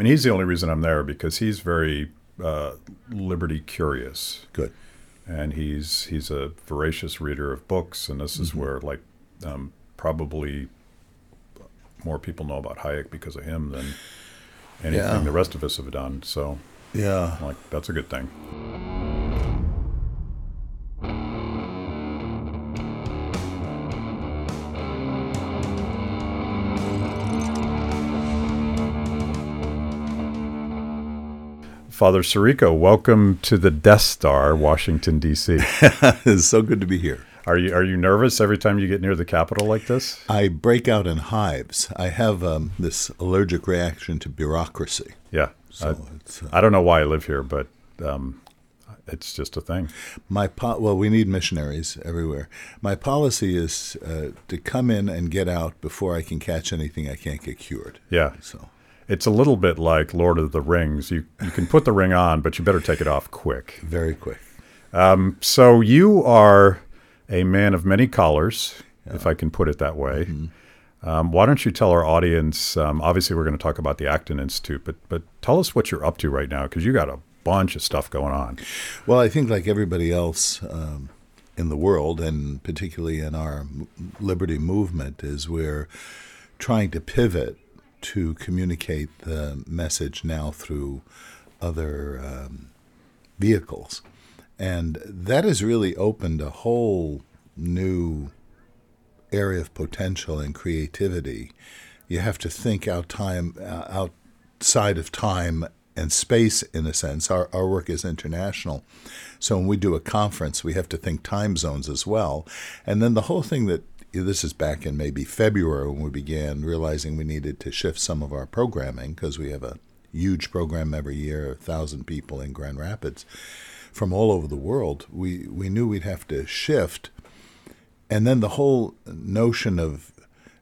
I mean, he's the only reason I'm there because he's very liberty curious. Good. And he's a voracious reader of books, and this is where, like, probably more people know about Hayek because of him than anything the rest of us have done. So, yeah, I'm like, that's a good thing. Father Sirico, welcome to the Death Star, Washington, D.C. It's so good to be here. Are you nervous every time you get near the Capitol like this? I break out in hives. I have this allergic reaction to bureaucracy. Yeah. So I don't know why I live here, but it's just a thing. Well, we need missionaries everywhere. My policy is to come in and get out before I can catch anything I can't get cured. Yeah. So. It's a little bit like Lord of the Rings. You can put the ring on, but you better take it off quick. Very quick. So you are a man of many colors, if I can put it that way. Mm-hmm. Why don't you tell our audience, obviously we're going to talk about the Acton Institute, but tell us what you're up to right now, because you got a bunch of stuff going on. Well, I think like everybody else in the world, and particularly in our liberty movement, is we're trying to pivot to communicate the message now through other vehicles. And that has really opened a whole new area of potential and creativity. You have to think outside of time and space, in a sense. Our work is international. So when we do a conference, we have to think time zones as well. And then the whole thing that this is back in maybe February when we began realizing we needed to shift some of our programming because we have a huge program every year, 1,000 people in Grand Rapids from all over the world. We knew we'd have to shift. And then the whole notion of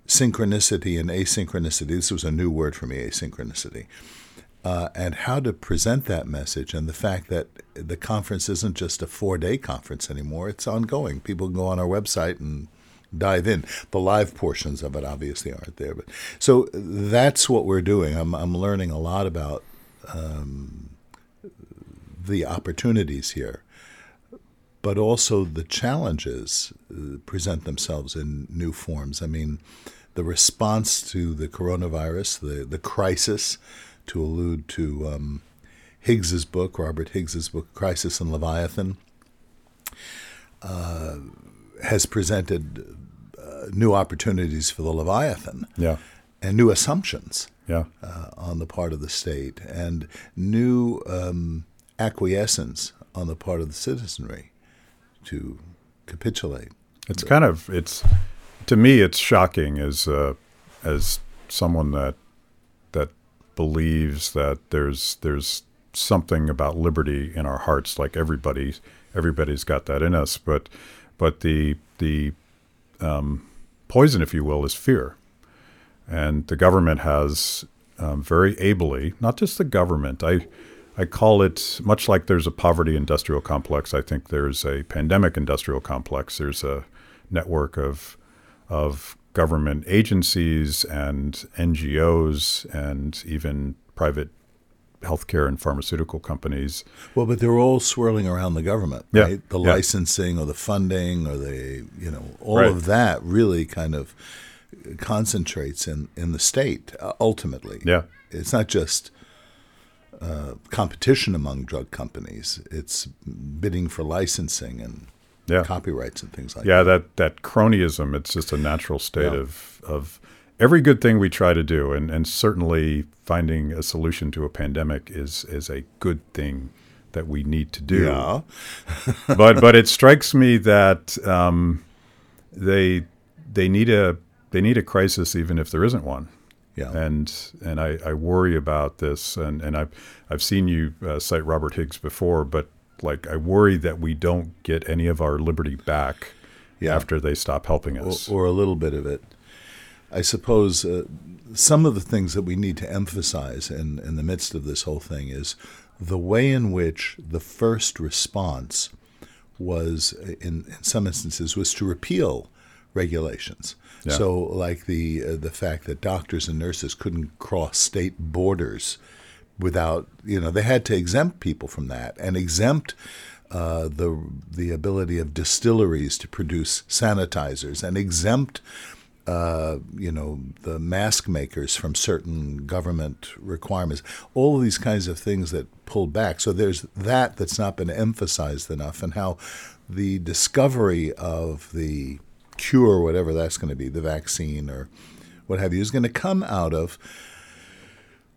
synchronicity and asynchronicity, this was a new word for me, asynchronicity, and how to present that message, and the fact that the conference isn't just a 4-day conference anymore, it's ongoing. People can go on our website and dive in. The live portions of it obviously aren't there, but so that's what we're doing. I'm learning a lot about the opportunities here, but also the challenges present themselves in new forms. I mean, the response to the coronavirus, the crisis, to allude to Higgs's book, Robert Higgs's book, Crisis and Leviathan, has presented new opportunities for the Leviathan, and new assumptions, on the part of the state, and new acquiescence on the part of the citizenry to capitulate. It's kind of to me it's shocking as someone that believes that there's something about liberty in our hearts, like everybody's got that in us, but the poison, if you will, is fear. And the government has very ably, not just the government, I call it, much like there's a poverty industrial complex, I think there's a pandemic industrial complex. There's a network of government agencies and NGOs and even private healthcare and pharmaceutical companies. Well, but they're all swirling around the government, right? The licensing or the funding or the, all of that really kind of concentrates in the state, ultimately. Yeah. It's not just competition among drug companies. It's bidding for licensing and copyrights and things like that. Yeah, that cronyism, it's just a natural state of every good thing we try to do, and certainly finding a solution to a pandemic is a good thing that we need to do. Yeah. but it strikes me that they need a crisis even if there isn't one. Yeah. And I worry about this, and I've seen you cite Robert Higgs before, but like I worry that we don't get any of our liberty back after they stop helping us, or a little bit of it. I suppose some of the things that we need to emphasize in the midst of this whole thing is the way in which the first response was, in some instances, was to repeal regulations. Yeah. So like the fact that doctors and nurses couldn't cross state borders without, you know, they had to exempt people from that and exempt the ability of distilleries to produce sanitizers and exempt, you know, the mask makers from certain government requirements. All of these kinds of things that pulled back. So there's that that's not been emphasized enough, and how the discovery of the cure, whatever that's going to be, the vaccine or what have you, is going to come out of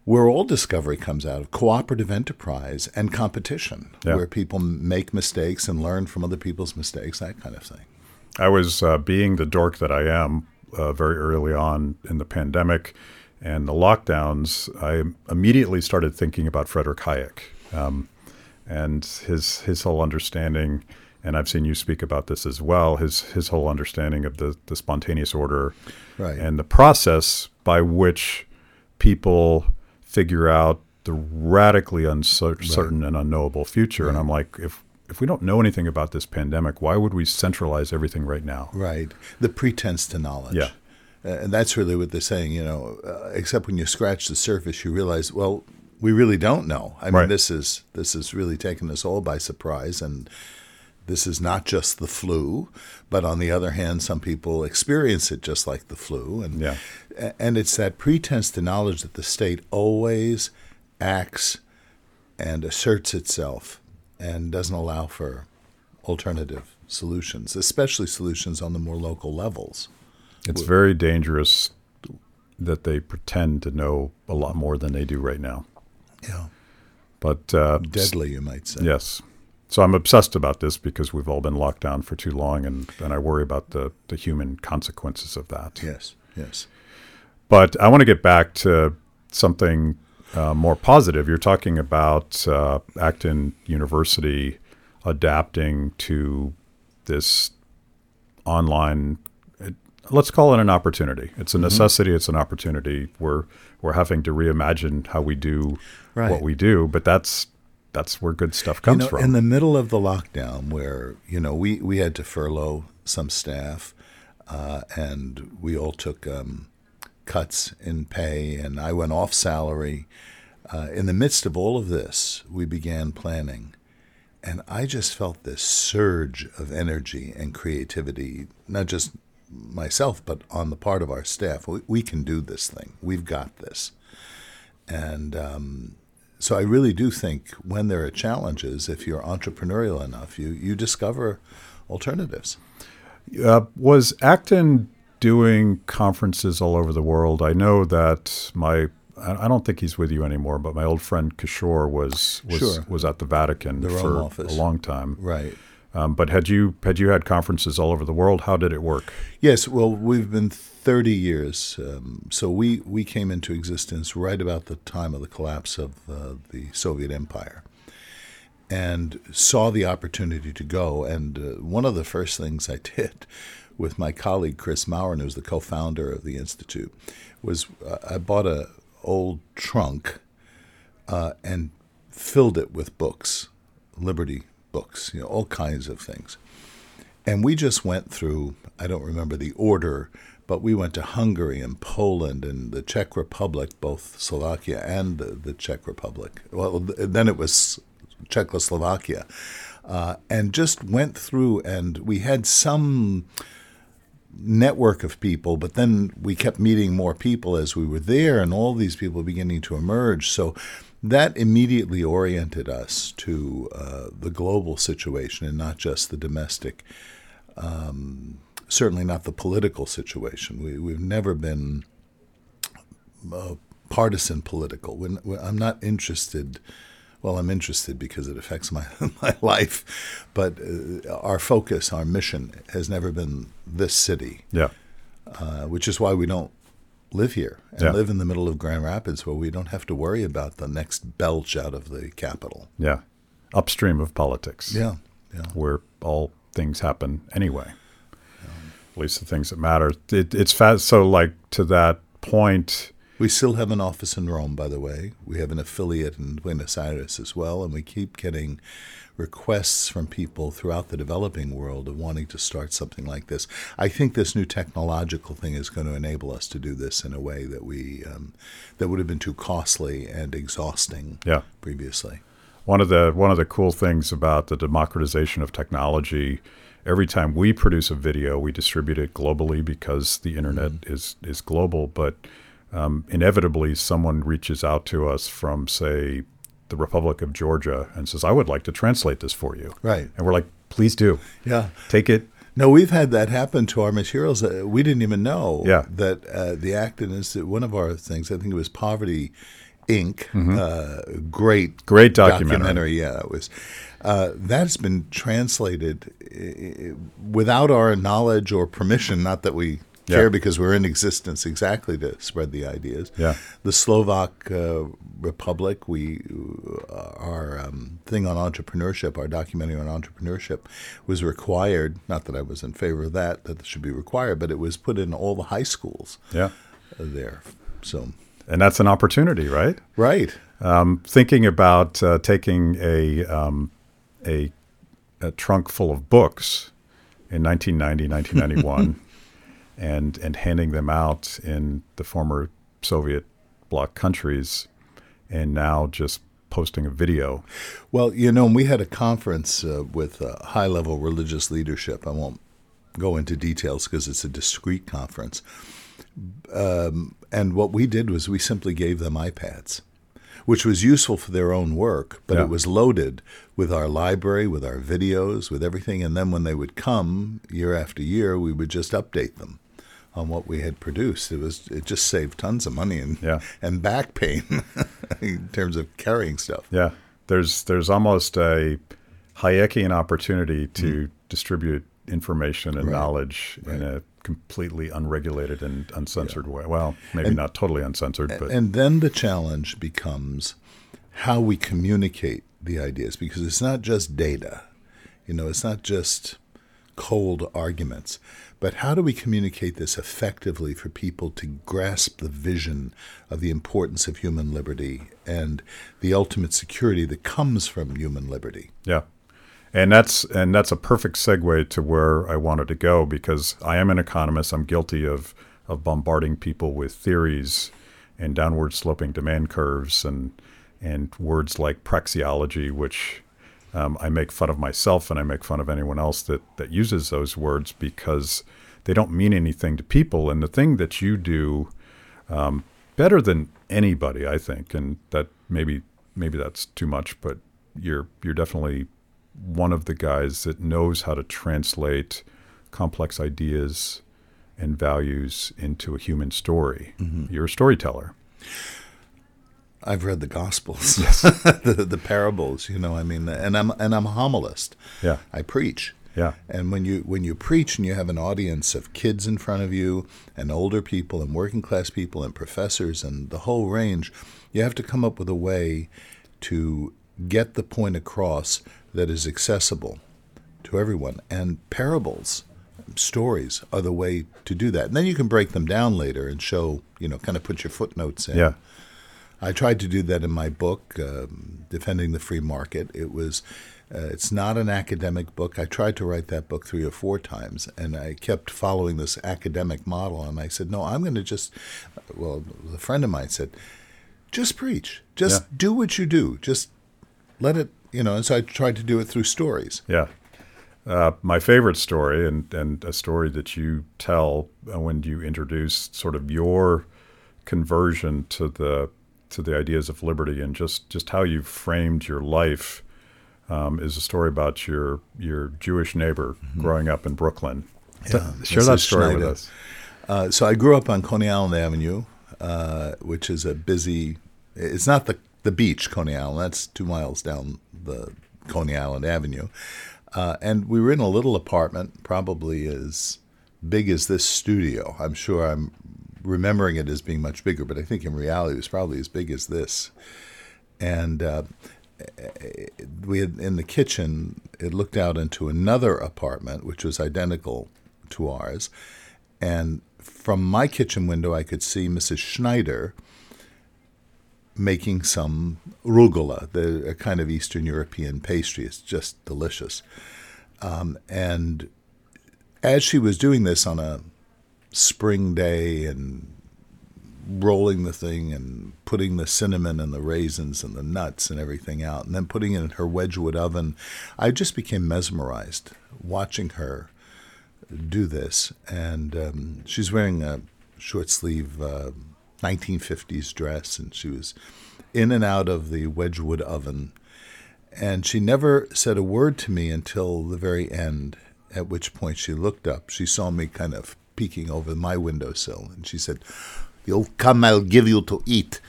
where all discovery comes out of: cooperative enterprise and competition, where people make mistakes and learn from other people's mistakes, that kind of thing. I was being the dork that I am very early on in the pandemic and the lockdowns. I immediately started thinking about Frederick Hayek and his whole understanding. And I've seen you speak about this as well, his whole understanding of the spontaneous order, right, and the process by which people figure out the radically uncertain and unknowable future. Right. And I'm like, if we don't know anything about this pandemic, why would we centralize everything right now? Right. The pretense to knowledge. Yeah. And that's really what they're saying, you know, except when you scratch the surface, you realize, well, we really don't know. I mean, this is really taken us all by surprise. And this is not just the flu, but on the other hand, some people experience it just like the flu. And and it's that pretense to knowledge that the state always acts and asserts itself and doesn't allow for alternative solutions, especially solutions on the more local levels. It's very dangerous that they pretend to know a lot more than they do right now. Yeah. But deadly, you might say. Yes. So I'm obsessed about this because we've all been locked down for too long, and I worry about the human consequences of that. Yes, yes. But I want to get back to something more positive. You're talking about Acton University adapting to this online, let's call it an opportunity. It's a necessity. It's an opportunity. We're having to reimagine how we do what we do, but that's where good stuff comes from. In the middle of the lockdown, where, you know, we had to furlough some staff, and we all took cuts in pay, and I went off salary. In the midst of all of this, we began planning, and I just felt this surge of energy and creativity, not just myself, but on the part of our staff. We can do this thing. We've got this. And so I really do think when there are challenges, if you're entrepreneurial enough, you discover alternatives. Was Acton doing conferences all over the world? I know that I don't think he's with you anymore, but my old friend Kishore was at the Vatican for a long time. Right. But had you had conferences all over the world? How did it work? Yes, well, we've been 30 years. So we came into existence right about the time of the collapse of the Soviet Empire, and saw the opportunity to go. And one of the first things I did with my colleague Chris Maurer, who's the co-founder of the Institute, was I bought an old trunk and filled it with books, Liberty books, you know, all kinds of things. And we just went through, I don't remember the order, but we went to Hungary and Poland and the Czech Republic, both Slovakia and the Czech Republic. Well, then it was Czechoslovakia. And just went through, and we had some network of people, but then we kept meeting more people as we were there, and all these people beginning to emerge. So that immediately oriented us to the global situation and not just the domestic, certainly not the political situation. We've never been partisan political. I'm not interested. Well, I'm interested because it affects my life, but our focus, our mission has never been this city, which is why we don't live here and live in the middle of Grand Rapids, where we don't have to worry about the next belch out of the capital. Yeah. Upstream of politics. Yeah. Yeah. Where all things happen anyway. At least the things that matter. It's fast. So like to that point, We still have an office in Rome, by the way. We have an affiliate in Buenos Aires as well, and we keep getting requests from people throughout the developing world of wanting to start something like this. I think this new technological thing is going to enable us to do this in a way that we that would have been too costly and exhausting previously. One of the cool things about the democratization of technology, every time we produce a video, we distribute it globally because the internet is global. But inevitably, someone reaches out to us from, say, the Republic of Georgia and says, I would like to translate this for you. Right. And we're like, please do. Yeah. Take it. No, we've had that happen to our materials. We didn't even know that the Acton Institute, one of our things, I think it was Poverty Inc., great documentary. Yeah, it was. That's been translated without our knowledge or permission, not that we care because we're in existence exactly to spread the ideas. Yeah. The Slovak Republic, our thing on entrepreneurship, our documentary on entrepreneurship was required, not that I was in favor of that should be required, but it was put in all the high schools there. So. And that's an opportunity, right? Right. Thinking about taking a trunk full of books in 1990, 1991, and handing them out in the former Soviet bloc countries, and now just posting a video. Well, we had a conference with high-level religious leadership. I won't go into details because it's a discrete conference. And what we did was we simply gave them iPads, which was useful for their own work, but it was loaded with our library, with our videos, with everything. And then when they would come year after year, we would just update them on what we had produced. It just saved tons of money and back pain in terms of carrying stuff. Yeah, there's almost a Hayekian opportunity to distribute information and knowledge in a completely unregulated and uncensored way. Well, maybe not totally uncensored. But. And then the challenge becomes how we communicate the ideas, because it's not just data. It's not just cold arguments. But how do we communicate this effectively for people to grasp the vision of the importance of human liberty and the ultimate security that comes from human liberty? Yeah. And that's a perfect segue to where I wanted to go, because I am an economist. I'm guilty of bombarding people with theories and downward sloping demand curves and words like praxeology, which I make fun of myself and I make fun of anyone else that uses those words because they don't mean anything to people. And the thing that you do better than anybody, I think, and that maybe that's too much, but you're definitely one of the guys that knows how to translate complex ideas and values into a human story. Mm-hmm. You're a storyteller. I've read the Gospels, yes. the parables. I'm a homilist. Yeah, I preach. Yeah, and when you preach and you have an audience of kids in front of you and older people and working class people and professors and the whole range, you have to come up with a way to get the point across that is accessible to everyone. And parables, stories, are the way to do that. And then you can break them down later and show, kind of put your footnotes in. Yeah. I tried to do that in my book, Defending the Free Market. It was, it's not an academic book. I tried to write that book 3 or 4 times, and I kept following this academic model. And I said, no, I'm going to just, well, a friend of mine said, just preach. Just do what you do. Just let it. And so I tried to do it through stories. Yeah. My favorite story, and a story that you tell when you introduce sort of your conversion to the ideas of liberty and just how you framed your life, is a story about your Jewish neighbor growing up in Brooklyn. Yeah, share that story Schneider. With us. So I grew up on Coney Island Avenue, which is a busy – it's not the beach, Coney Island. That's 2 miles down the Coney Island Avenue. And we were in a little apartment, probably as big as this studio. I'm sure I'm remembering it as being much bigger, but I think in reality it was probably as big as this. And we had in the kitchen, it looked out into another apartment, which was identical to ours. And from my kitchen window, I could see Mrs. Schneider – making some rugula, a kind of Eastern European pastry. It's just delicious. And as she was doing this on a spring day and rolling the thing and putting the cinnamon and the raisins and the nuts and everything out and then putting it in her Wedgwood oven, I just became mesmerized watching her do this. And she's wearing a short sleeve 1950s dress, and she was in and out of the Wedgwood oven, and she never said a word to me until the very end, at which point she looked up. She saw me kind of peeking over my windowsill, and she said, "You'll come, I'll give you to eat."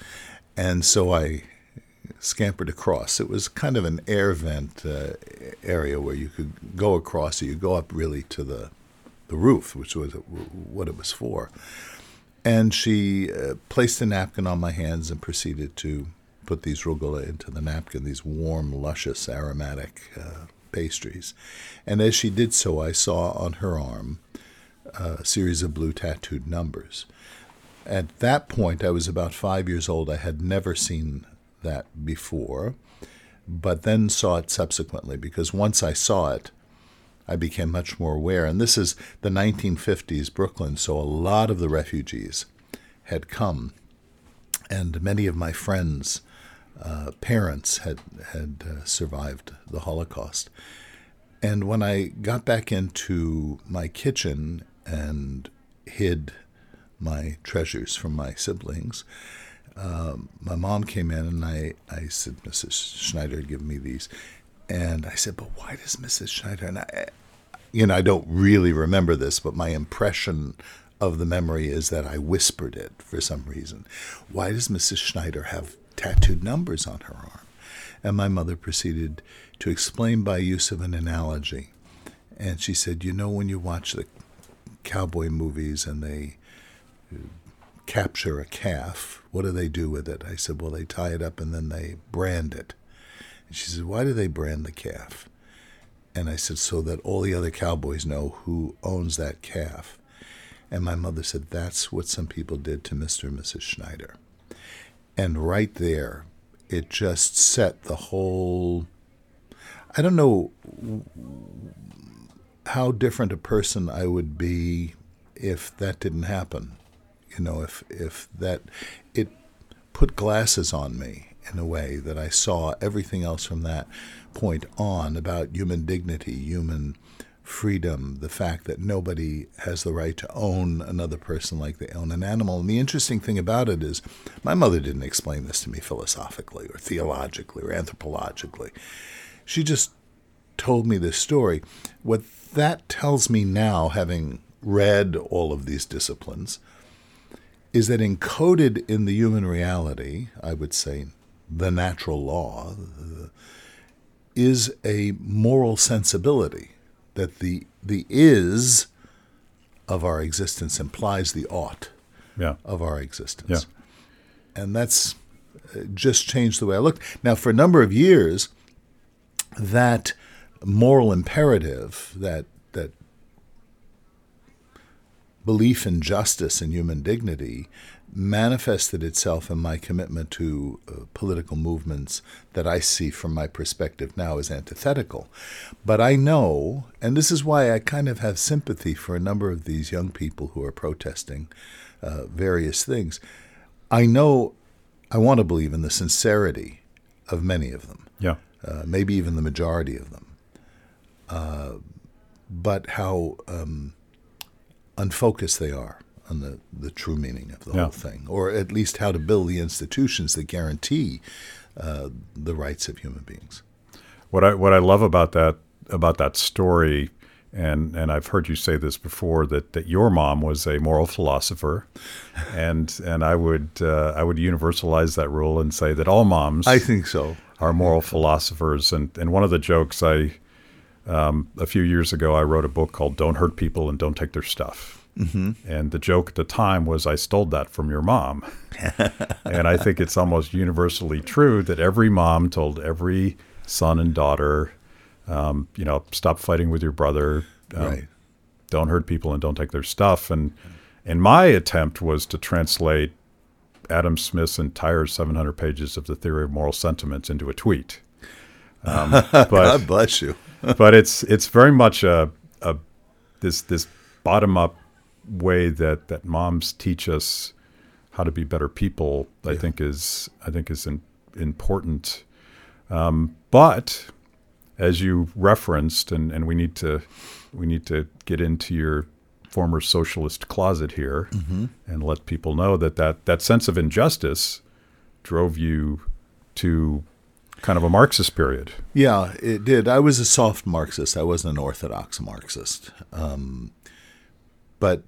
And so I scampered across. It was kind of an air vent area where you could go across, or you go up really to the roof, which was what it was for. And she placed a napkin on my hands and proceeded to put these rugula into the napkin, these warm, luscious, aromatic pastries. And as she did so, I saw on her arm a series of blue tattooed numbers. At that point, I was about 5 years old. I had never seen that before, but then saw it subsequently, because once I saw it, I became much more aware. And this is the 1950s Brooklyn, so a lot of the refugees had come, and many of my friends' parents had survived the Holocaust. And when I got back into my kitchen and hid my treasures from my siblings, my mom came in, and I said, "Mrs. Schneider, give me these." And I said, "But why does Mrs. Schneider?" And I don't really remember this, but my impression of the memory is that I whispered it for some reason. "Why does Mrs. Schneider have tattooed numbers on her arm?" And my mother proceeded to explain by use of an analogy. And she said, when you watch the cowboy movies and they capture a calf, what do they do with it? I said, well, they tie it up and then they brand it. And she said, why do they brand the calf? And I said, so that all the other cowboys know who owns that calf. And my mother said, that's what some people did to Mr. and Mrs. Schneider. And right there, it just set the whole, I don't know how different a person I would be if that didn't happen. If that, it put glasses on me in a way that I saw everything else from that point on about human dignity, human freedom, the fact that nobody has the right to own another person like they own an animal. And the interesting thing about it is my mother didn't explain this to me philosophically or theologically or anthropologically. She just told me this story. What that tells me now, having read all of these disciplines, is that encoded in the human reality, I would say the natural law, is a moral sensibility, that the is of our existence implies the ought of our existence. Yeah. And that's just changed the way I looked. Now, for a number of years, that moral imperative, that belief in justice and human dignity manifested itself in my commitment to political movements that I see from my perspective now as antithetical. But I know, and this is why I kind of have sympathy for a number of these young people who are protesting various things. I know I want to believe in the sincerity of many of them, maybe even the majority of them. But how unfocused they are on the true meaning of the whole thing, or at least how to build the institutions that guarantee the rights of human beings. What I love about that story, and I've heard you say this before, that your mom was a moral philosopher, and I would universalize that rule and say that all moms, I think so, are moral philosophers. And one of the jokes a few years ago, I wrote a book called Don't Hurt People and Don't Take Their Stuff. Mm-hmm. And the joke at the time was, I stole that from your mom. And I think it's almost universally true that every mom told every son and daughter, stop fighting with your brother, right. Don't hurt people and don't take their stuff. And my attempt was to translate Adam Smith's entire 700 pages of the Theory of Moral Sentiments into a tweet. But, God bless you. But it's very much this bottom-up way that moms teach us how to be better people. Yeah. I think is important. But as you referenced, and we need to get into your former socialist closet here, mm-hmm. and let people know that sense of injustice drove you to kind of a Marxist period. Yeah, it did. I was a soft Marxist. I wasn't an orthodox Marxist. But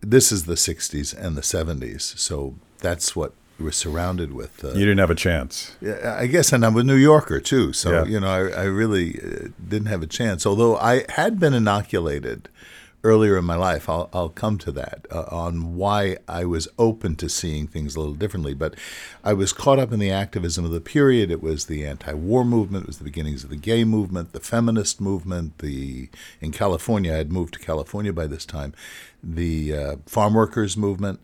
this is the 60s and the 70s, so that's what we were surrounded with. You didn't have a chance. I guess, and I'm a New Yorker, too, so yeah. I really didn't have a chance, although I had been inoculated earlier in my life. I'll come to that on why I was open to seeing things a little differently. But I was caught up in the activism of the period. It was the anti-war movement. It was the beginnings of the gay movement, the feminist movement. In California, I had moved to California by this time. The farm workers movement,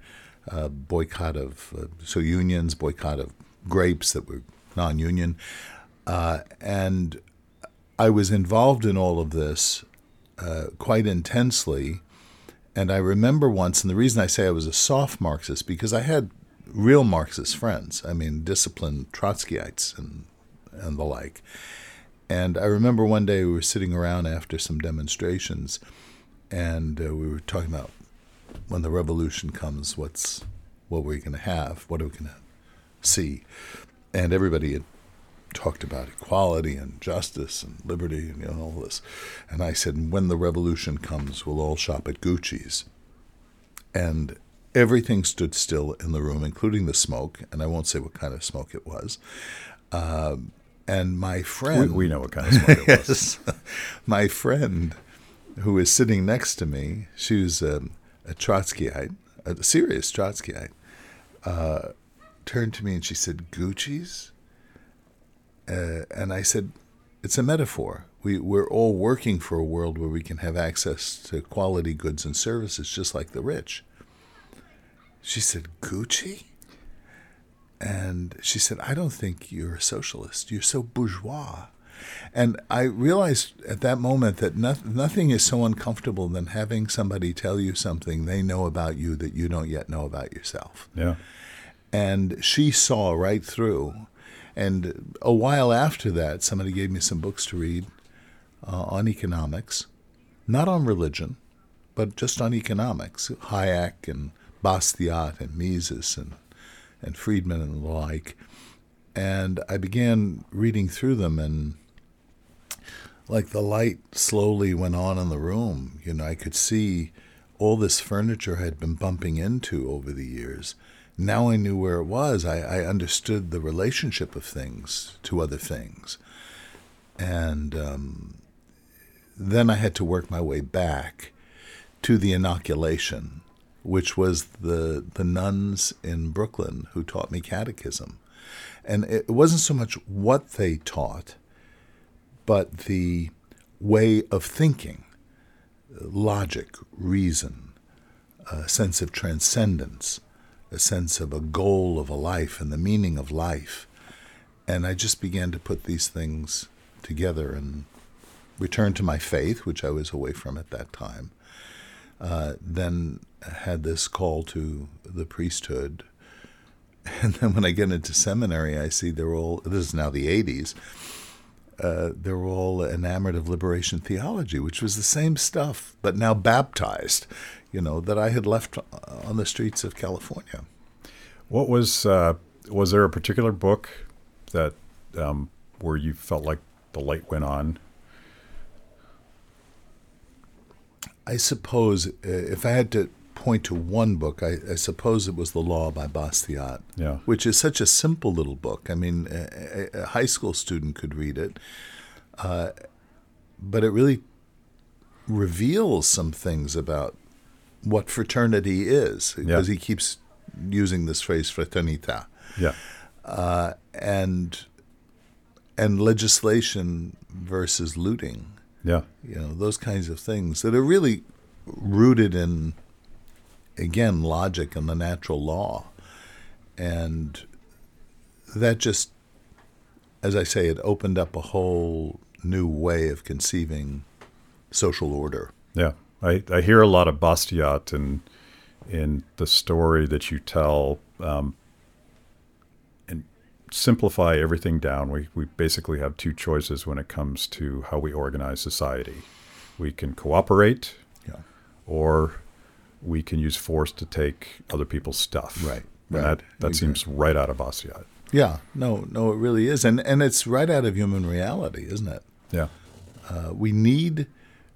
boycott of unions, boycott of grapes that were non-union, and I was involved in all of this. Quite intensely. And I remember once, and the reason I say I was a soft Marxist, because I had real Marxist friends, disciplined Trotskyites and the like. And I remember one day we were sitting around after some demonstrations, and we were talking about when the revolution comes, what we're going to have, what are we going to see? And everybody had talked about equality and justice and liberty and all this. And I said, when the revolution comes, we'll all shop at Gucci's. And everything stood still in the room, including the smoke. And I won't say what kind of smoke it was. And my friend... We know what kind of smoke it was. Yes, my friend who is sitting next to me, she was a Trotskyite, a serious Trotskyite, turned to me and she said, Gucci's? And I said, it's a metaphor. We're all working for a world where we can have access to quality goods and services just like the rich. She said, Gucci? And she said, I don't think you're a socialist. You're so bourgeois. And I realized at that moment that nothing is so uncomfortable than having somebody tell you something they know about you that you don't yet know about yourself. Yeah. And she saw right through. And a while after that, somebody gave me some books to read on economics, not on religion, but just on economics. Hayek and Bastiat and Mises and Friedman and the like. And I began reading through them, and like the light slowly went on in the room. I could see all this furniture I had been bumping into over the years. Now I knew where it was. I understood the relationship of things to other things. And then I had to work my way back to the inoculation, which was the nuns in Brooklyn who taught me catechism. And it wasn't so much what they taught, but the way of thinking, logic, reason, a sense of transcendence, a sense of a goal of a life and the meaning of life. And I just began to put these things together and return to my faith, which I was away from at that time. Then had this call to the priesthood. And then when I get into seminary, I see this is now the 80s, they're all enamored of liberation theology, which was the same stuff, but now baptized, that I had left on the streets of California. What was there a particular book that where you felt like the light went on? I suppose if I had to point to one book, I suppose it was The Law by Bastiat, yeah. Which is such a simple little book. A high school student could read it, but it really reveals some things about what fraternity is, because yeah. He keeps using this phrase fraternita, yeah, and legislation versus looting, yeah, those kinds of things that are really rooted in, again, logic and the natural law, And that just, as I say, it opened up a whole new way of conceiving social order. Yeah. I hear a lot of Bastiat in the story that you tell, and simplify everything down. We basically have two choices when it comes to how we organize society. We can cooperate, yeah, or we can use force to take other people's stuff. Right. That exactly. Seems right out of Bastiat. Yeah. No, it really is. And it's right out of human reality, isn't it? Yeah. We need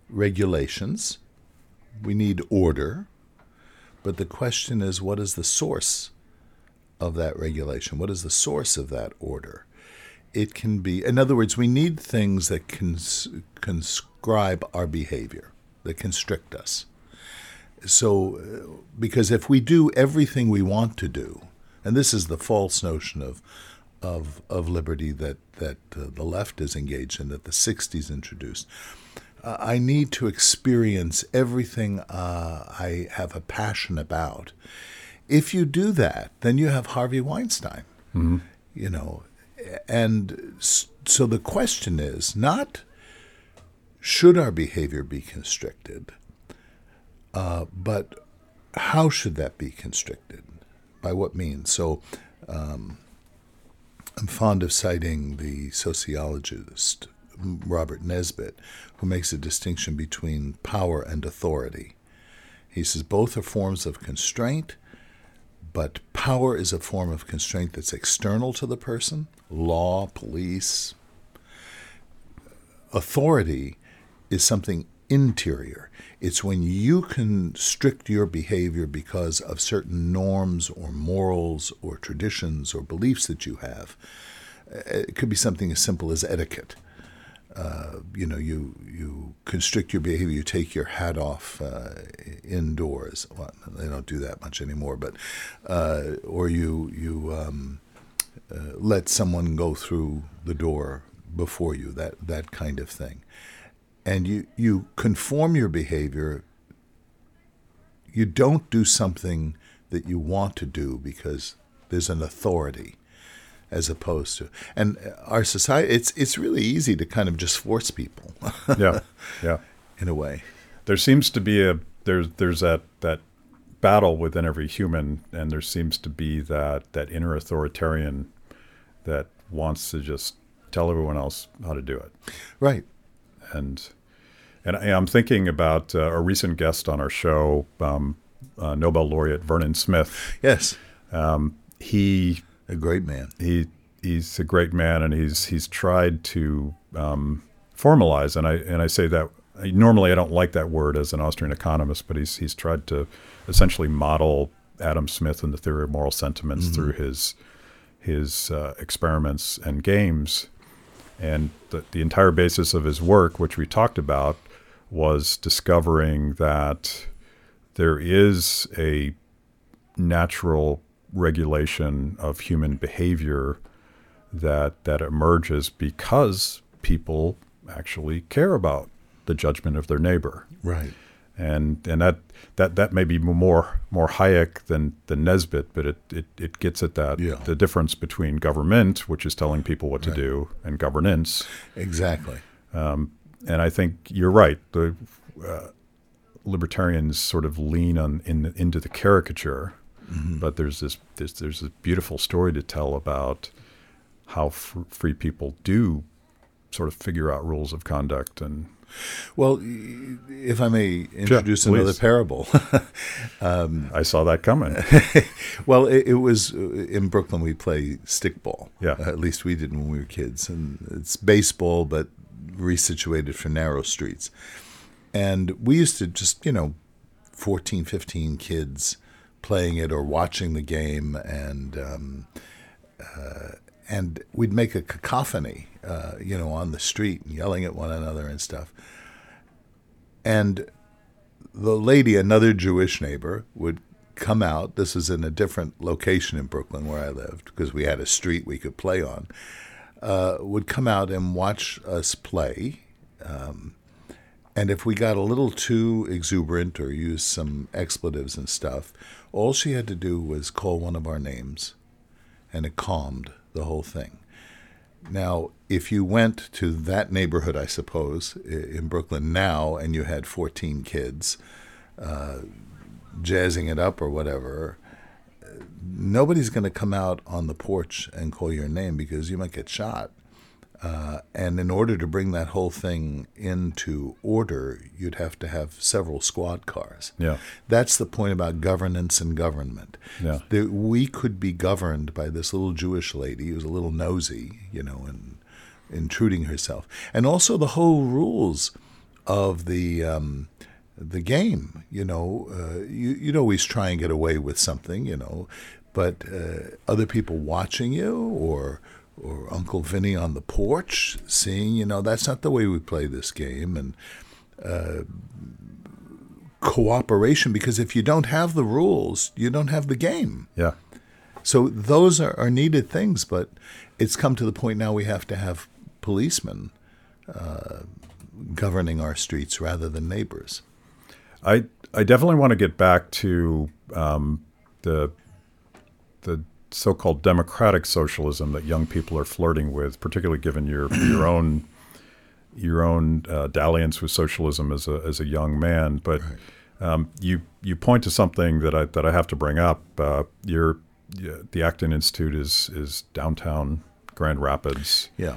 regulations. We need order. But the question is, what is the source of that regulation? What is the source of that order? It can be, in other words, we need things that conscribe our behavior, that constrict us. So, because if we do everything we want to do, and this is the false notion of liberty that the left is engaged in, that the 60s introduced. I need to experience everything I have a passion about. If you do that, then you have Harvey Weinstein, mm-hmm. you know. And so the question is not should our behavior be constricted, but how should that be constricted? By what means? So I'm fond of citing the sociologist Robert Nesbitt, who makes a distinction between power and authority. He says both are forms of constraint, but power is a form of constraint that's external to the person, law, police. Authority is something interior. It's when you constrict your behavior because of certain norms or morals or traditions or beliefs that you have. It could be something as simple as etiquette. You constrict your behavior. You take your hat off indoors. Well, they don't do that much anymore, but or you let someone go through the door before you. That kind of thing, and you conform your behavior. You don't do something that you want to do because there's an authority. As opposed to, and our society, it's really easy to kind of just force people. yeah, in a way. There seems to be there's that battle within every human, and there seems to be that inner authoritarian that wants to just tell everyone else how to do it. Right. And I'm thinking about a recent guest on our show, Nobel laureate Vernon Smith. Yes. He. A great man. He's a great man, and he's tried to formalize, and I say that normally I don't like that word as an Austrian economist, but he's tried to essentially model Adam Smith and the Theory of Moral Sentiments mm-hmm. through his experiments and games, and the entire basis of his work, which we talked about, was discovering that there is a natural regulation of human behavior that emerges because people actually care about the judgment of their neighbor. Right. And that may be more Hayek than Nesbitt, but it gets at that, yeah. The difference between government, which is telling people what to right. do, and governance. Exactly. And I think you're right. The libertarians sort of lean into the caricature. Mm-hmm. But there's this beautiful story to tell about how free people do sort of figure out rules of conduct. And well, if I may introduce another parable, I saw that coming. Well, it was in Brooklyn. We play stickball. Yeah, at least we did when we were kids, and it's baseball, but resituated for narrow streets. And we used to just 14, 15 kids. Playing it or watching the game, and we'd make a cacophony, on the street and yelling at one another and stuff. And the lady, another Jewish neighbor, would come out. This is in a different location in Brooklyn where I lived because we had a street we could play on. Would come out and watch us play. And if we got a little too exuberant or used some expletives and stuff, all she had to do was call one of our names and it calmed the whole thing. Now, if you went to that neighborhood, I suppose, in Brooklyn now, and you had 14 kids jazzing it up or whatever, nobody's going to come out on the porch and call your name because you might get shot. And in order to bring that whole thing into order, you'd have to have several squad cars. Yeah. That's the point about governance and government. Yeah. We could be governed by this little Jewish lady who's a little nosy, you know, and intruding herself. And also the whole rules of the game, you know. You'd always try and get away with something, you know, but other people watching you or Uncle Vinny on the porch seeing, you know, that's not the way we play this game. And cooperation, because if you don't have the rules, you don't have the game. Yeah. So those are needed things, but it's come to the point now we have to have policemen governing our streets rather than neighbors. I definitely want to get back to the so-called democratic socialism that young people are flirting with, particularly given your own dalliance with socialism as a young man. But right. You point to something that I have to bring up. The Acton Institute is downtown Grand Rapids. Yeah,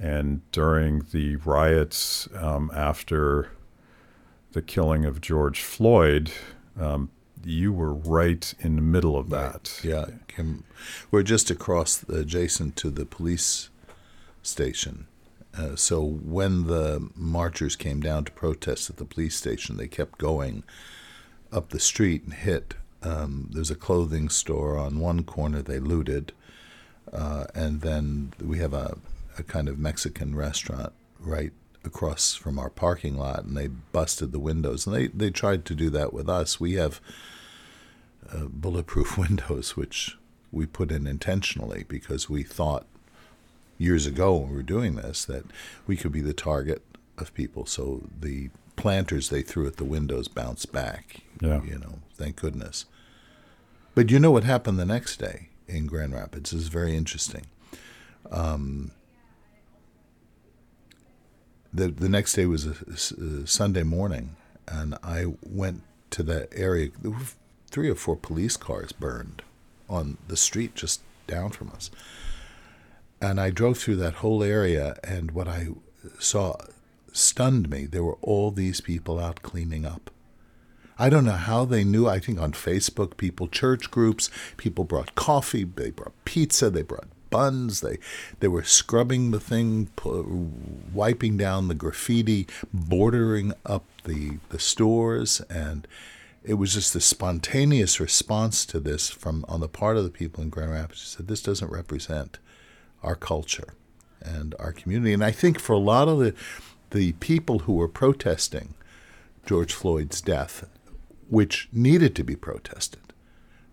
and during the riots after the killing of George Floyd. You were right in the middle of that. Right. Yeah, we're just adjacent to the police station. So when the marchers came down to protest at the police station, they kept going up the street and hit. There's a clothing store on one corner they looted. And then we have a kind of Mexican restaurant right across from our parking lot, and they busted the windows. And they tried to do that with us. We have bulletproof windows, which we put in intentionally because we thought years ago when we were doing this that we could be the target of people. So the planters they threw at the windows bounced back. Yeah. You know, thank goodness. But you know what happened the next day in Grand Rapids is very interesting. The next day was a Sunday morning, and I went to that area. There were 3 or 4 police cars burned on the street just down from us. And I drove through that whole area, and what I saw stunned me. There were all these people out cleaning up. I don't know how they knew. I think on Facebook, people, church groups, people brought coffee, they brought pizza, they brought buns. They were scrubbing the thing, wiping down the graffiti, bordering up the stores, and it was just a spontaneous response to this on the part of the people in Grand Rapids. Who said this doesn't represent our culture and our community. And I think for a lot of the people who were protesting George Floyd's death, which needed to be protested.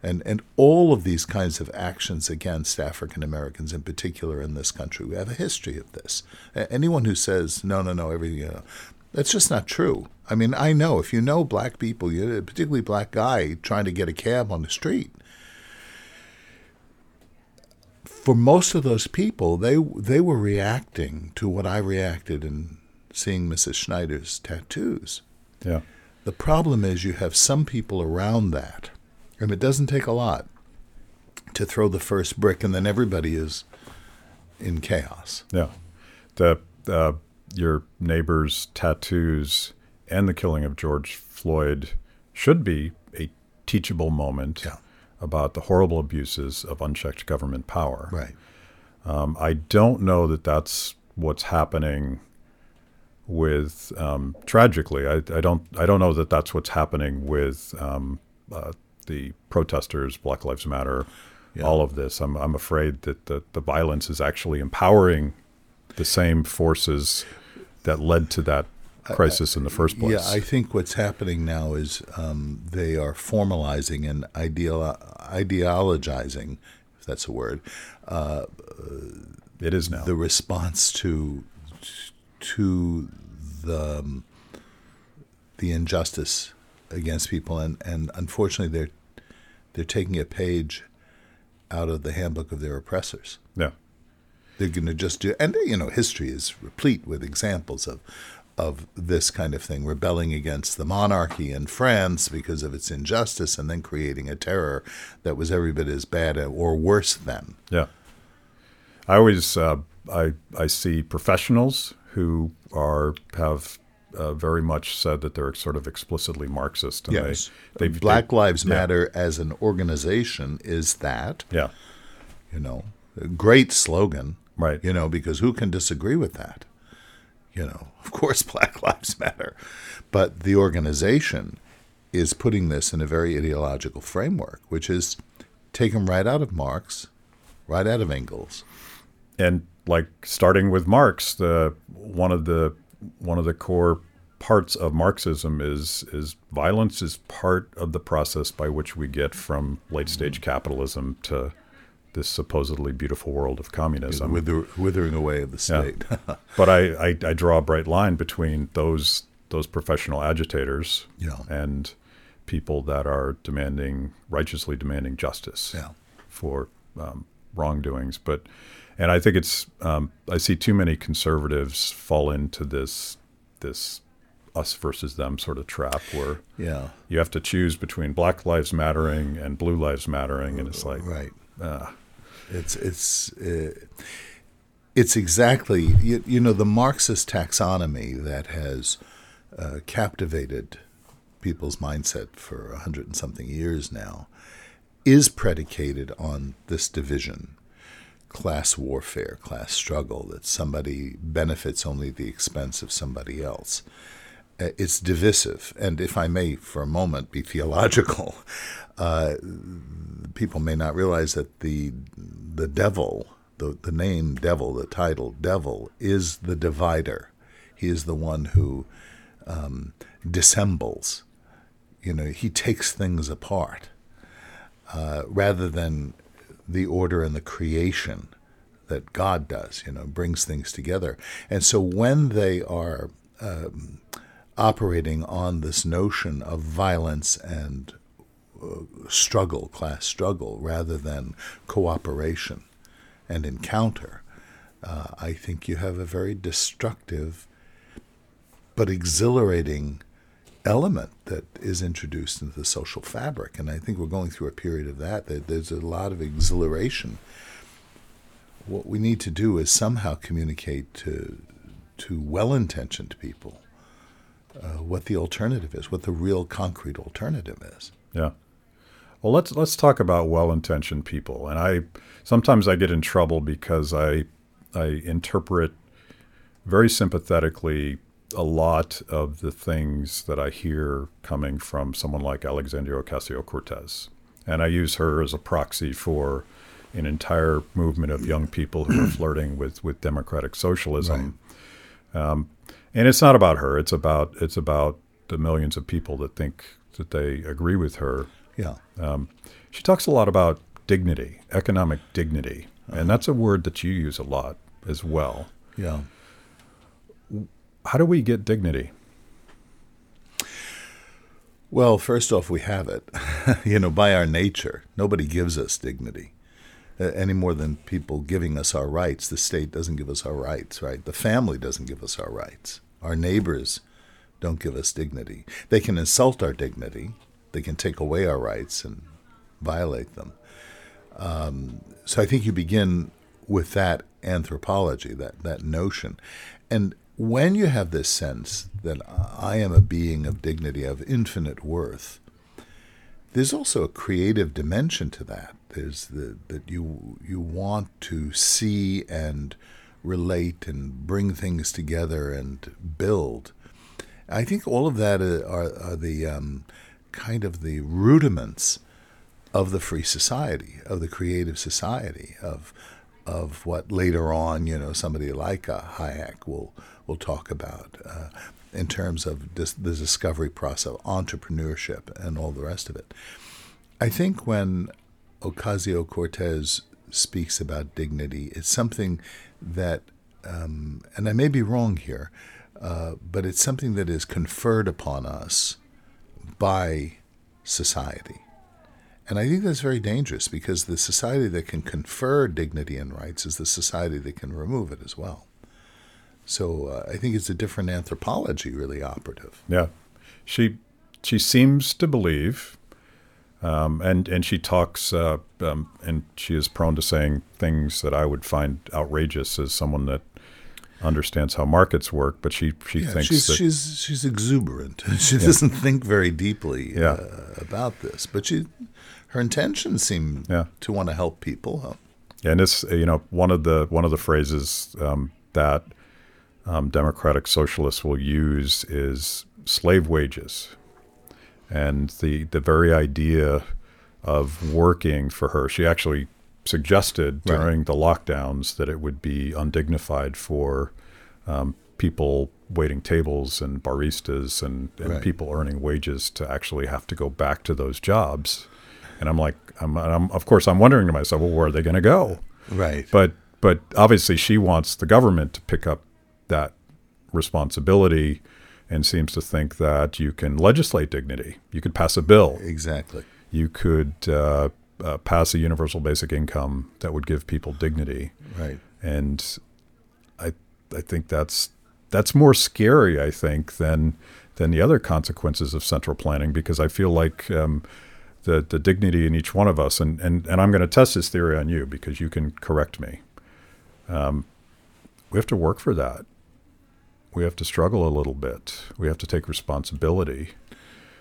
And all of these kinds of actions against African Americans in particular in this country, we have a history of this. Anyone who says, no, everything, you know, that's just not true. I mean, I know, if you know black people, particularly black guy trying to get a cab on the street, for most of those people, they were reacting to what I reacted in seeing Mrs. Schneider's tattoos. Yeah. The problem is you have some people around that. And it doesn't take a lot to throw the first brick, and then everybody is in chaos. Yeah. Your neighbor's tattoos and the killing of George Floyd should be a teachable moment about the horrible abuses of unchecked government power. Right. I don't know that that's what's happening with, tragically, I don't know that that's what's happening with the protesters, Black Lives Matter, all of this. I'm afraid that the violence is actually empowering the same forces that led to that crisis in the first place. Yeah, I think what's happening now is they are formalizing and ideologizing, if that's a word. It is now. The response to the injustice against people, and unfortunately they're taking a page out of the handbook of their oppressors. Yeah. They're going to just do, and you know, history is replete with examples of this kind of thing, rebelling against the monarchy in France because of its injustice, and then creating a terror that was every bit as bad or worse than. Yeah. I always, I see professionals who have very much said that they're sort of explicitly Marxist. And yes. Black Lives Matter as an organization is that. Yeah. You know, a great slogan. Right. You know, because who can disagree with that? You know, of course, Black Lives Matter. But the organization is putting this in a very ideological framework, which is taken right out of Marx, right out of Engels. And like starting with Marx, one of the core parts of Marxism is violence is part of the process by which we get from late stage capitalism to this supposedly beautiful world of communism. Withering away of the state. Yeah. But I draw a bright line between those professional agitators and people that are righteously demanding justice for wrongdoings. And I think it's I see too many conservatives fall into this us versus them sort of trap where you have to choose between Black Lives Mattering and Blue Lives Mattering, and it's like It's exactly, you know, the Marxist taxonomy that has captivated people's mindset for 100 and something years now is predicated on this division, class warfare, class struggle, that somebody benefits only at the expense of somebody else. It's divisive, and if I may for a moment be theological, people may not realize that the devil, the name devil, the title devil, is the divider. He is the one who dissembles. You know, he takes things apart rather than the order and the creation that God does, you know, brings things together. And so when they are operating on this notion of violence and struggle, class struggle, rather than cooperation and encounter, I think you have a very destructive but exhilarating element that is introduced into the social fabric. And I think we're going through a period of that. There's a lot of exhilaration. What we need to do is somehow communicate to well-intentioned people what the alternative is, what the real concrete alternative is. Yeah. Well, let's talk about well-intentioned people. And sometimes I get in trouble because I interpret very sympathetically a lot of the things that I hear coming from someone like Alexandria Ocasio-Cortez. And I use her as a proxy for an entire movement of young people who are flirting with democratic socialism. Right. And it's not about her. It's about the millions of people that think that they agree with her. Yeah. She talks a lot about dignity, economic dignity. Uh-huh. And that's a word that you use a lot as well. Yeah. How do we get dignity? Well, first off, we have it, you know, by our nature. Nobody gives us dignity any more than people giving us our rights. The state doesn't give us our rights, right? The family doesn't give us our rights. Our neighbors don't give us dignity. They can insult our dignity. They can take away our rights and violate them. So I think you begin with that anthropology, that notion. And when you have this sense that I am a being of dignity, of infinite worth, there's also a creative dimension to that. There's that you want to see and relate and bring things together and build. I think all of that are the kind of the rudiments of the free society, of the creative society, of what later on, you know, somebody like Hayek will talk about in terms of the discovery process, entrepreneurship, and all the rest of it. I think when Ocasio-Cortez speaks about dignity, it's something that, and I may be wrong here, but it's something that is conferred upon us by society. And I think that's very dangerous, because the society that can confer dignity and rights is the society that can remove it as well. So I think it's a different anthropology really operative. Yeah. She seems to believe, and she talks, and she is prone to saying things that I would find outrageous as someone that understands how markets work, but she thinks she's exuberant. She doesn't think very deeply about this, but her intentions seem to want to help people. And it's one of the phrases that democratic socialists will use is slave wages. And the very idea of working for her, she actually suggested during the lockdowns that it would be undignified for people waiting tables and baristas and people earning wages to actually have to go back to those jobs. And I'm like, of course, I'm wondering to myself, well, where are they going to go? Right. But obviously she wants the government to pick up that responsibility, and seems to think that you can legislate dignity. You could pass a bill. Exactly. You could pass a universal basic income that would give people dignity. Right. And I think that's more scary, I think, than the other consequences of central planning, because I feel like the dignity in each one of us, and I'm going to test this theory on you because you can correct me. We have to work for that. We have to struggle a little bit. We have to take responsibility.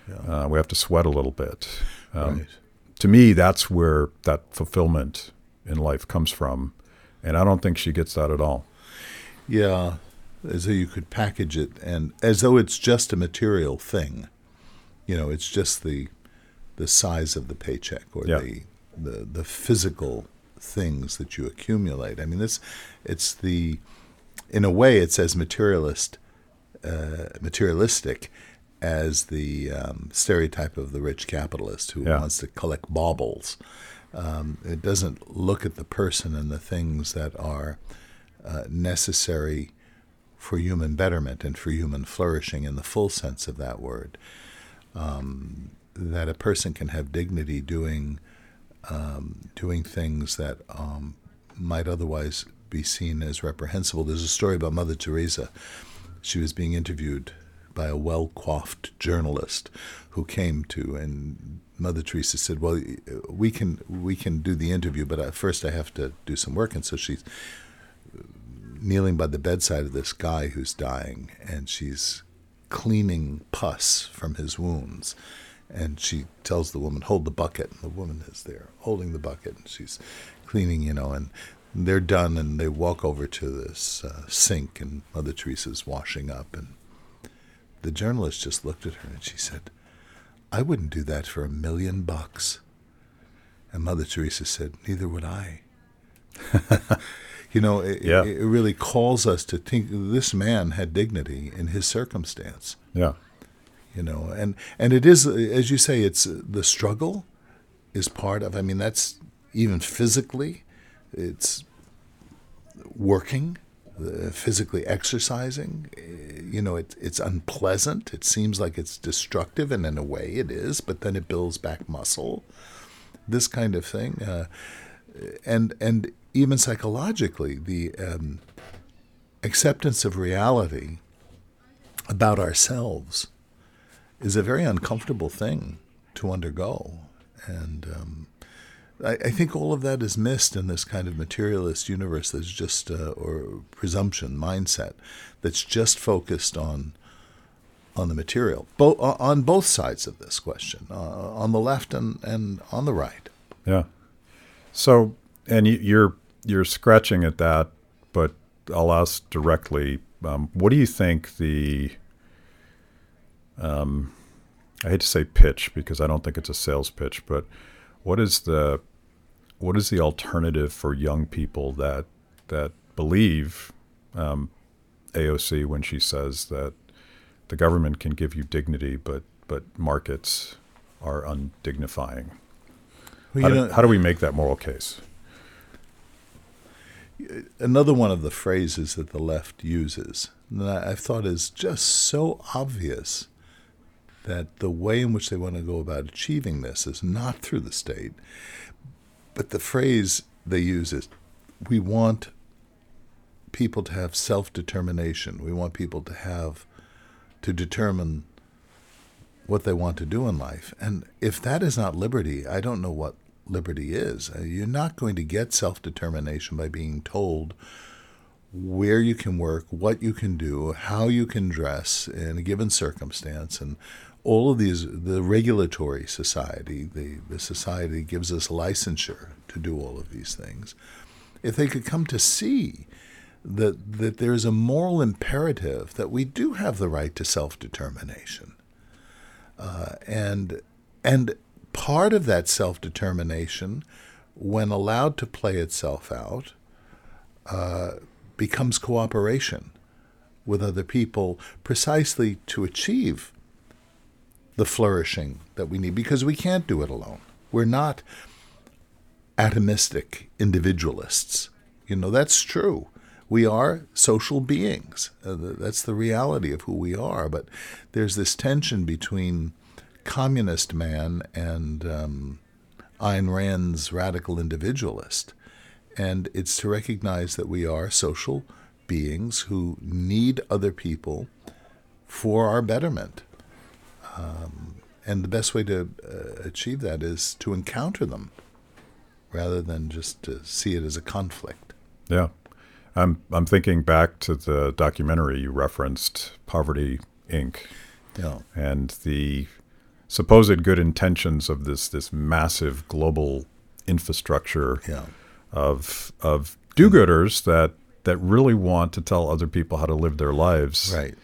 Yeah. We have to sweat a little bit. Right. To me, that's where that fulfillment in life comes from. And I don't think she gets that at all. Yeah, as though you could package it, and as though it's just a material thing. You know, it's just the size of the paycheck or the physical things that you accumulate. I mean, in a way, it's as materialistic as the stereotype of the rich capitalist who wants to collect baubles. It doesn't look at the person and the things that are necessary for human betterment and for human flourishing in the full sense of that word. That a person can have dignity doing things that might otherwise be seen as reprehensible. There's a story about Mother Teresa. She was being interviewed by a well-coiffed journalist who came to, and Mother Teresa said, well, we can do the interview, but first I have to do some work. And so she's kneeling by the bedside of this guy who's dying, and she's cleaning pus from his wounds. And she tells the woman, hold the bucket. And the woman is there holding the bucket, and she's cleaning, and they're done, and they walk over to this sink, and Mother Teresa's washing up. And the journalist just looked at her, and she said, I wouldn't do that for $1 million. And Mother Teresa said, neither would I. It really calls us to think this man had dignity in his circumstance. Yeah. And it is, as you say, it's the struggle is part of, I mean, that's even physically. It's working, physically exercising. It's unpleasant. It seems like it's destructive, and in a way it is, but then it builds back muscle, this kind of thing. And even psychologically, the acceptance of reality about ourselves is a very uncomfortable thing to undergo. And I think all of that is missed in this kind of materialist universe that's just, or presumption mindset, that's just focused on the material, on both sides of this question, on the left and on the right. Yeah. So, and you're scratching at that, but I'll ask directly, what do you think the, I hate to say pitch because I don't think it's a sales pitch, but what is the alternative for young people that believe AOC when she says that the government can give you dignity, but markets are undignifying? Well, how do we make that moral case? Another one of the phrases that the left uses that I've thought is just so obvious that the way in which they want to go about achieving this is not through the state. But the phrase they use is, we want people to have self-determination. We want people to have, to determine what they want to do in life. And if that is not liberty, I don't know what liberty is. You're not going to get self-determination by being told where you can work, what you can do, how you can dress in a given circumstance, and all of these, the regulatory society, the society gives us licensure to do all of these things. If they could come to see that there is a moral imperative that we do have the right to self-determination. And part of that self-determination, when allowed to play itself out, becomes cooperation with other people precisely to achieve the flourishing that we need, because we can't do it alone. We're not atomistic individualists. You know, that's true. We are social beings. That's the reality of who we are. But there's this tension between communist man and Ayn Rand's radical individualist. And it's to recognize that we are social beings who need other people for our betterment. And the best way to achieve that is to encounter them rather than just to see it as a conflict. Yeah. I'm thinking back to the documentary you referenced, Poverty Inc., yeah, and the supposed good intentions of this massive global infrastructure, yeah, of do-gooders that really want to tell other people how to live their lives. Right.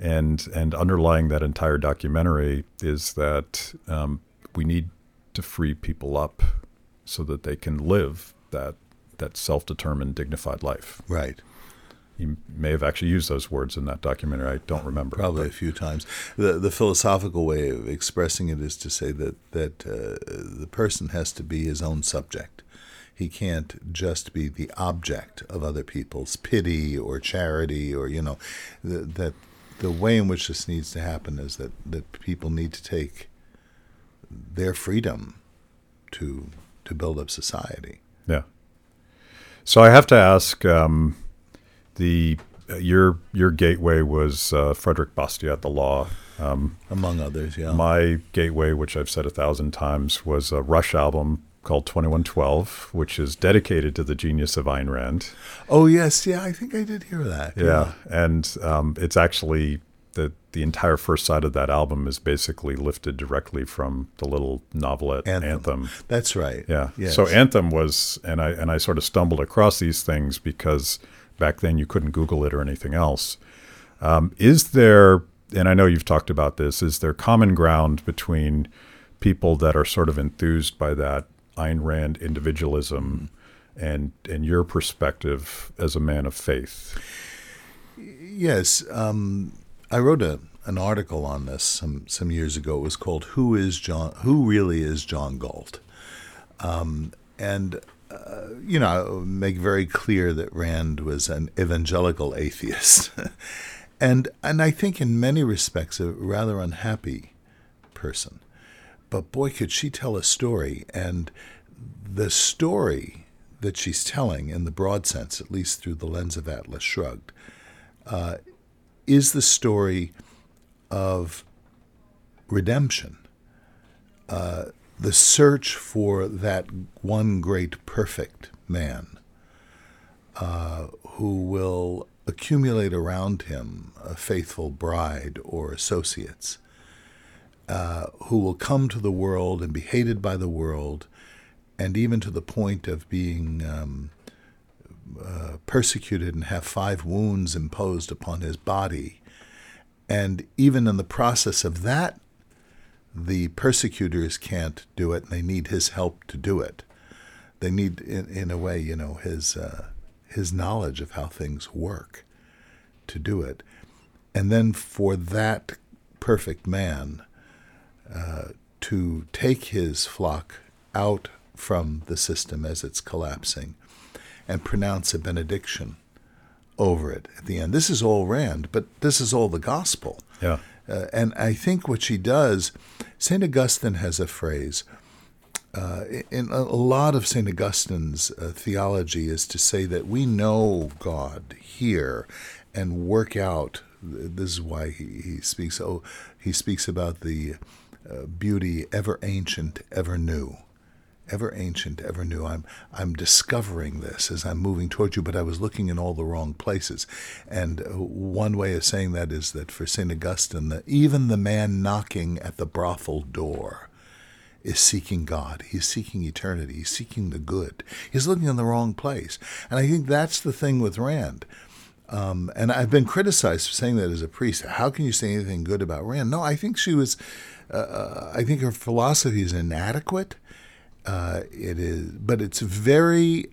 And underlying that entire documentary is that we need to free people up so that they can live that self-determined, dignified life. Right. You may have actually used those words in that documentary. I don't remember. Probably a few times. The philosophical way of expressing it is to say that the person has to be his own subject. He can't just be the object of other people's pity or charity or, you know, that the way in which this needs to happen is that people need to take their freedom to build up society. Yeah. So I have to ask, your gateway was Frederick Bastiat, The Law. Among others, yeah. My gateway, which I've said 1,000 times, was a Rush album called 2112, which is dedicated to the genius of Ayn Rand. Oh, yes. Yeah, I think I did hear that. Yeah, and it's actually the entire first side of that album is basically lifted directly from the little novelette Anthem. That's right. Yeah. Yes. So Anthem was, and I sort of stumbled across these things because back then you couldn't Google it or anything else. Is there, and I know you've talked about this, is there common ground between people that are sort of enthused by that Ayn Rand individualism and your perspective as a man of faith? Yes. I wrote an article on this some years ago. It was called "Who Really Is John Galt?" I make very clear that Rand was an evangelical atheist, and I think in many respects a rather unhappy person. But boy, could she tell a story, and the story that she's telling, in the broad sense, at least through the lens of Atlas Shrugged, is the story of redemption, the search for that one great perfect man who will accumulate around him a faithful bride or associates, who will come to the world and be hated by the world, and even to the point of being persecuted and have 5 wounds imposed upon his body. And even in the process of that, the persecutors can't do it, and they need his help to do it. They need, in a way, you know, his knowledge of how things work to do it. And then for that perfect man to take his flock out from the system as it's collapsing and pronounce a benediction over it at the end. This is all Rand, but this is all the gospel. Yeah. And I think what she does, St. Augustine has a phrase. In a lot of St. Augustine's theology is to say that we know God here and work out. This is why he speaks. Oh, he speaks about the beauty, ever ancient, ever new. Ever ancient, ever new. I'm discovering this as I'm moving towards you, but I was looking in all the wrong places. And one way of saying that is that for St. Augustine, even the man knocking at the brothel door is seeking God. He's seeking eternity. He's seeking the good. He's looking in the wrong place. And I think that's the thing with Rand. And I've been criticized for saying that as a priest. How can you say anything good about Rand? No, I think she was, I think her philosophy is inadequate. It is, but it's very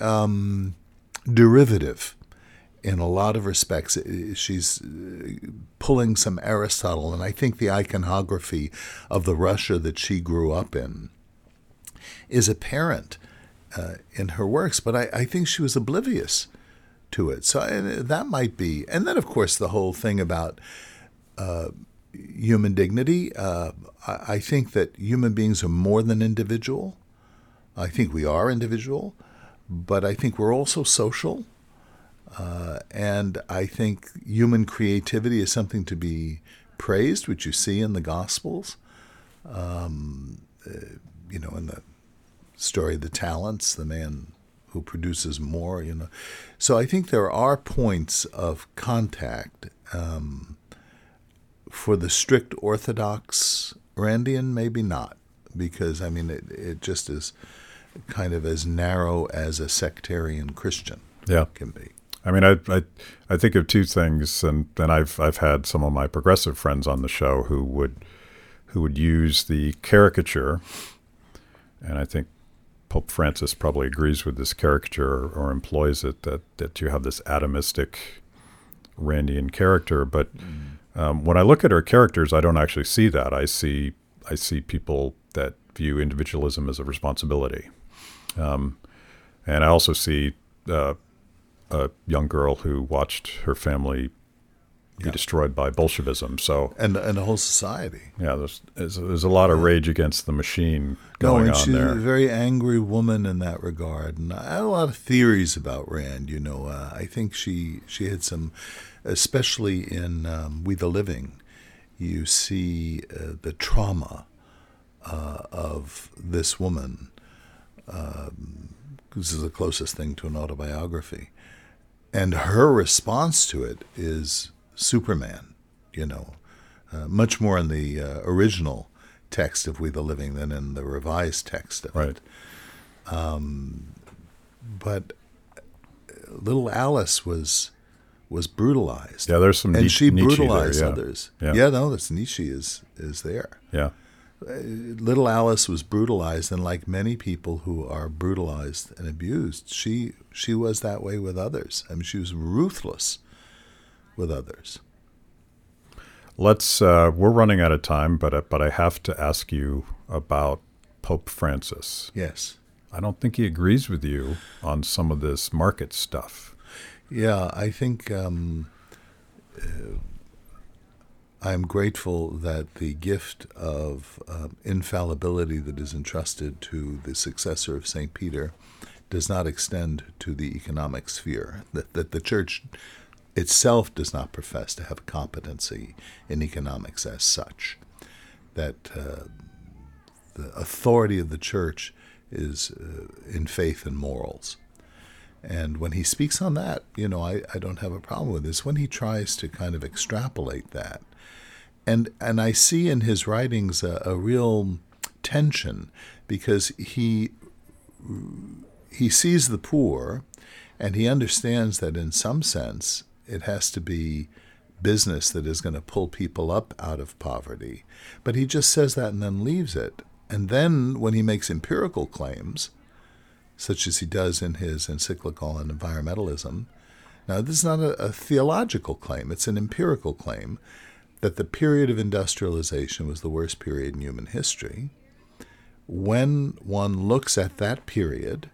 derivative in a lot of respects. She's pulling some Aristotle, and I think the iconography of the Russia that she grew up in is apparent in her works, but I think she was oblivious to it. So that might be, and then of course the whole thing about human dignity. I think that human beings are more than individual. I think we are individual, but I think we're also social. And I think human creativity is something to be praised, which you see in the Gospels, you know, in the story of the talents, the man who produces more, you know. So I think there are points of contact for the strict Orthodox Randian, maybe not, because, I mean, it just is kind of as narrow as a sectarian Christian can be. I mean, I think of two things, and I've had some of my progressive friends on the show who would use the caricature, and I think Pope Francis probably agrees with this caricature or employs it, that you have this atomistic Randian character. But when I look at her characters, I don't actually see that. I see people that view individualism as a responsibility. And I also see a young girl who watched her family be destroyed by Bolshevism. So and the whole society. Yeah, there's a lot of rage against the machine going on there. No, and she's a very angry woman in that regard. And I had a lot of theories about Rand, you know. I think she had some, especially in We the Living, you see the trauma of this woman. This is the closest thing to an autobiography. And her response to it is Superman, you know, much more in the original text of We the Living than in the revised text of it. But little Alice was brutalized. Yeah, there's some and she brutalized there, others. Yeah, no, this Nietzsche is there. Yeah. Little Alice was brutalized, and like many people who are brutalized and abused, she was that way with others. I mean, she was ruthless with others. Let's we're running out of time, but I have to ask you about Pope Francis. Yes. I don't think he agrees with you on some of this market stuff. Yeah, I think I'm grateful that the gift of infallibility that is entrusted to the successor of St. Peter does not extend to the economic sphere, that the Church itself does not profess to have competency in economics as such, that the authority of the Church is in faith and morals. And when he speaks on that, you know, I don't have a problem with this. When he tries to kind of extrapolate that, and I see in his writings a real tension, because he sees the poor, and he understands that in some sense it has to be business that is going to pull people up out of poverty. But he just says that and then leaves it. And then when he makes empirical claims, such as he does in his encyclical on environmentalism. Now, this is not a theological claim. It's an empirical claim that the period of industrialization was the worst period in human history. When one looks at that period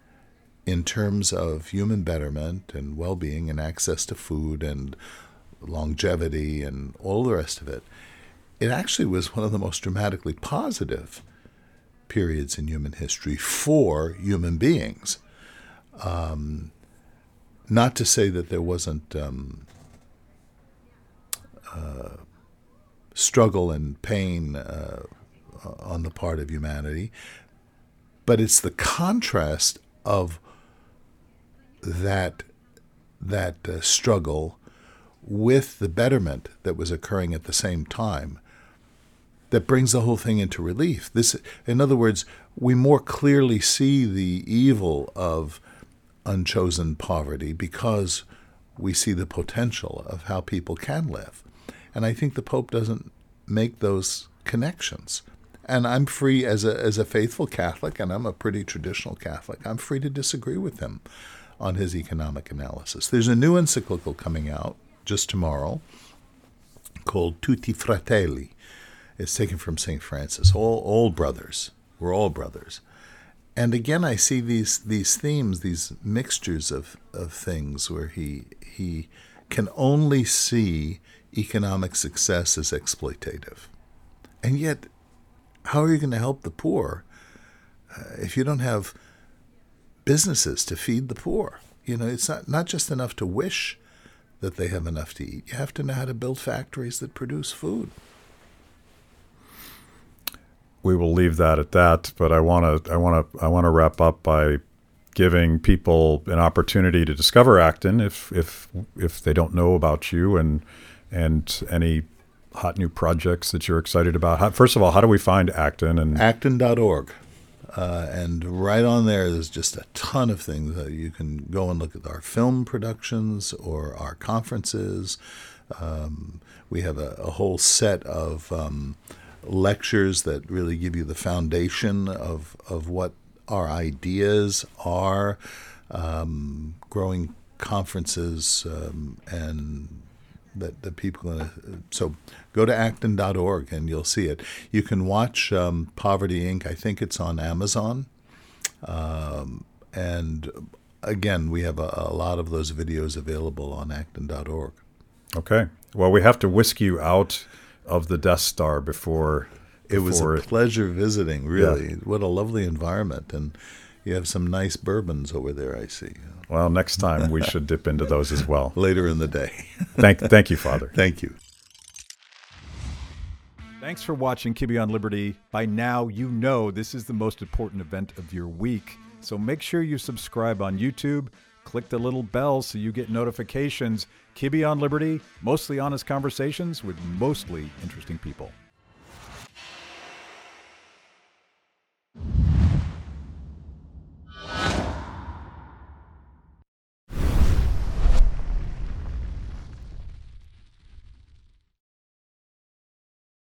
in terms of human betterment and well-being and access to food and longevity and all the rest of it, it actually was one of the most dramatically positive periods in human history for human beings. Not to say that there wasn't struggle and pain on the part of humanity, but it's the contrast of that struggle with the betterment that was occurring at the same time that brings the whole thing into relief. This, in other words, we more clearly see the evil of unchosen poverty because we see the potential of how people can live. And I think the Pope doesn't make those connections. And I'm free, as a faithful Catholic, and I'm a pretty traditional Catholic, I'm free to disagree with him on his economic analysis. There's a new encyclical coming out just tomorrow called Tutti Fratelli. It's taken from St. Francis. All brothers. We're all brothers. And again, I see these themes, these mixtures of things where he can only see economic success as exploitative. And yet, how are you going to help the poor if you don't have businesses to feed the poor? You know, it's not just enough to wish that they have enough to eat. You have to know how to build factories that produce food. We will leave that at that, but I want to wrap up by giving people an opportunity to discover Acton if they don't know about you and any hot new projects that you're excited about. First of all, how do we find Acton? And Acton.org. And right on there, there's just a ton of things. You can go and look at our film productions or our conferences. We have a whole set of lectures that really give you the foundation of what our ideas are, growing conferences, and that people are going to. So go to acton.org and you'll see it. You can watch Poverty Inc. I think it's on Amazon. And again, we have a lot of those videos available on acton.org. Okay. Well, we have to whisk you out of the Death Star before. It was a pleasure visiting, really. Yeah. What a lovely environment. And you have some nice bourbons over there, I see. Well, next time we should dip into those as well. Later in the day. Thank you, Father. Thank you. Thanks for watching Kibbe on Liberty. By now, you know this is the most important event of your week. So make sure you subscribe on YouTube. Click the little bell so you get notifications. Kibbe on Liberty, mostly honest conversations with mostly interesting people.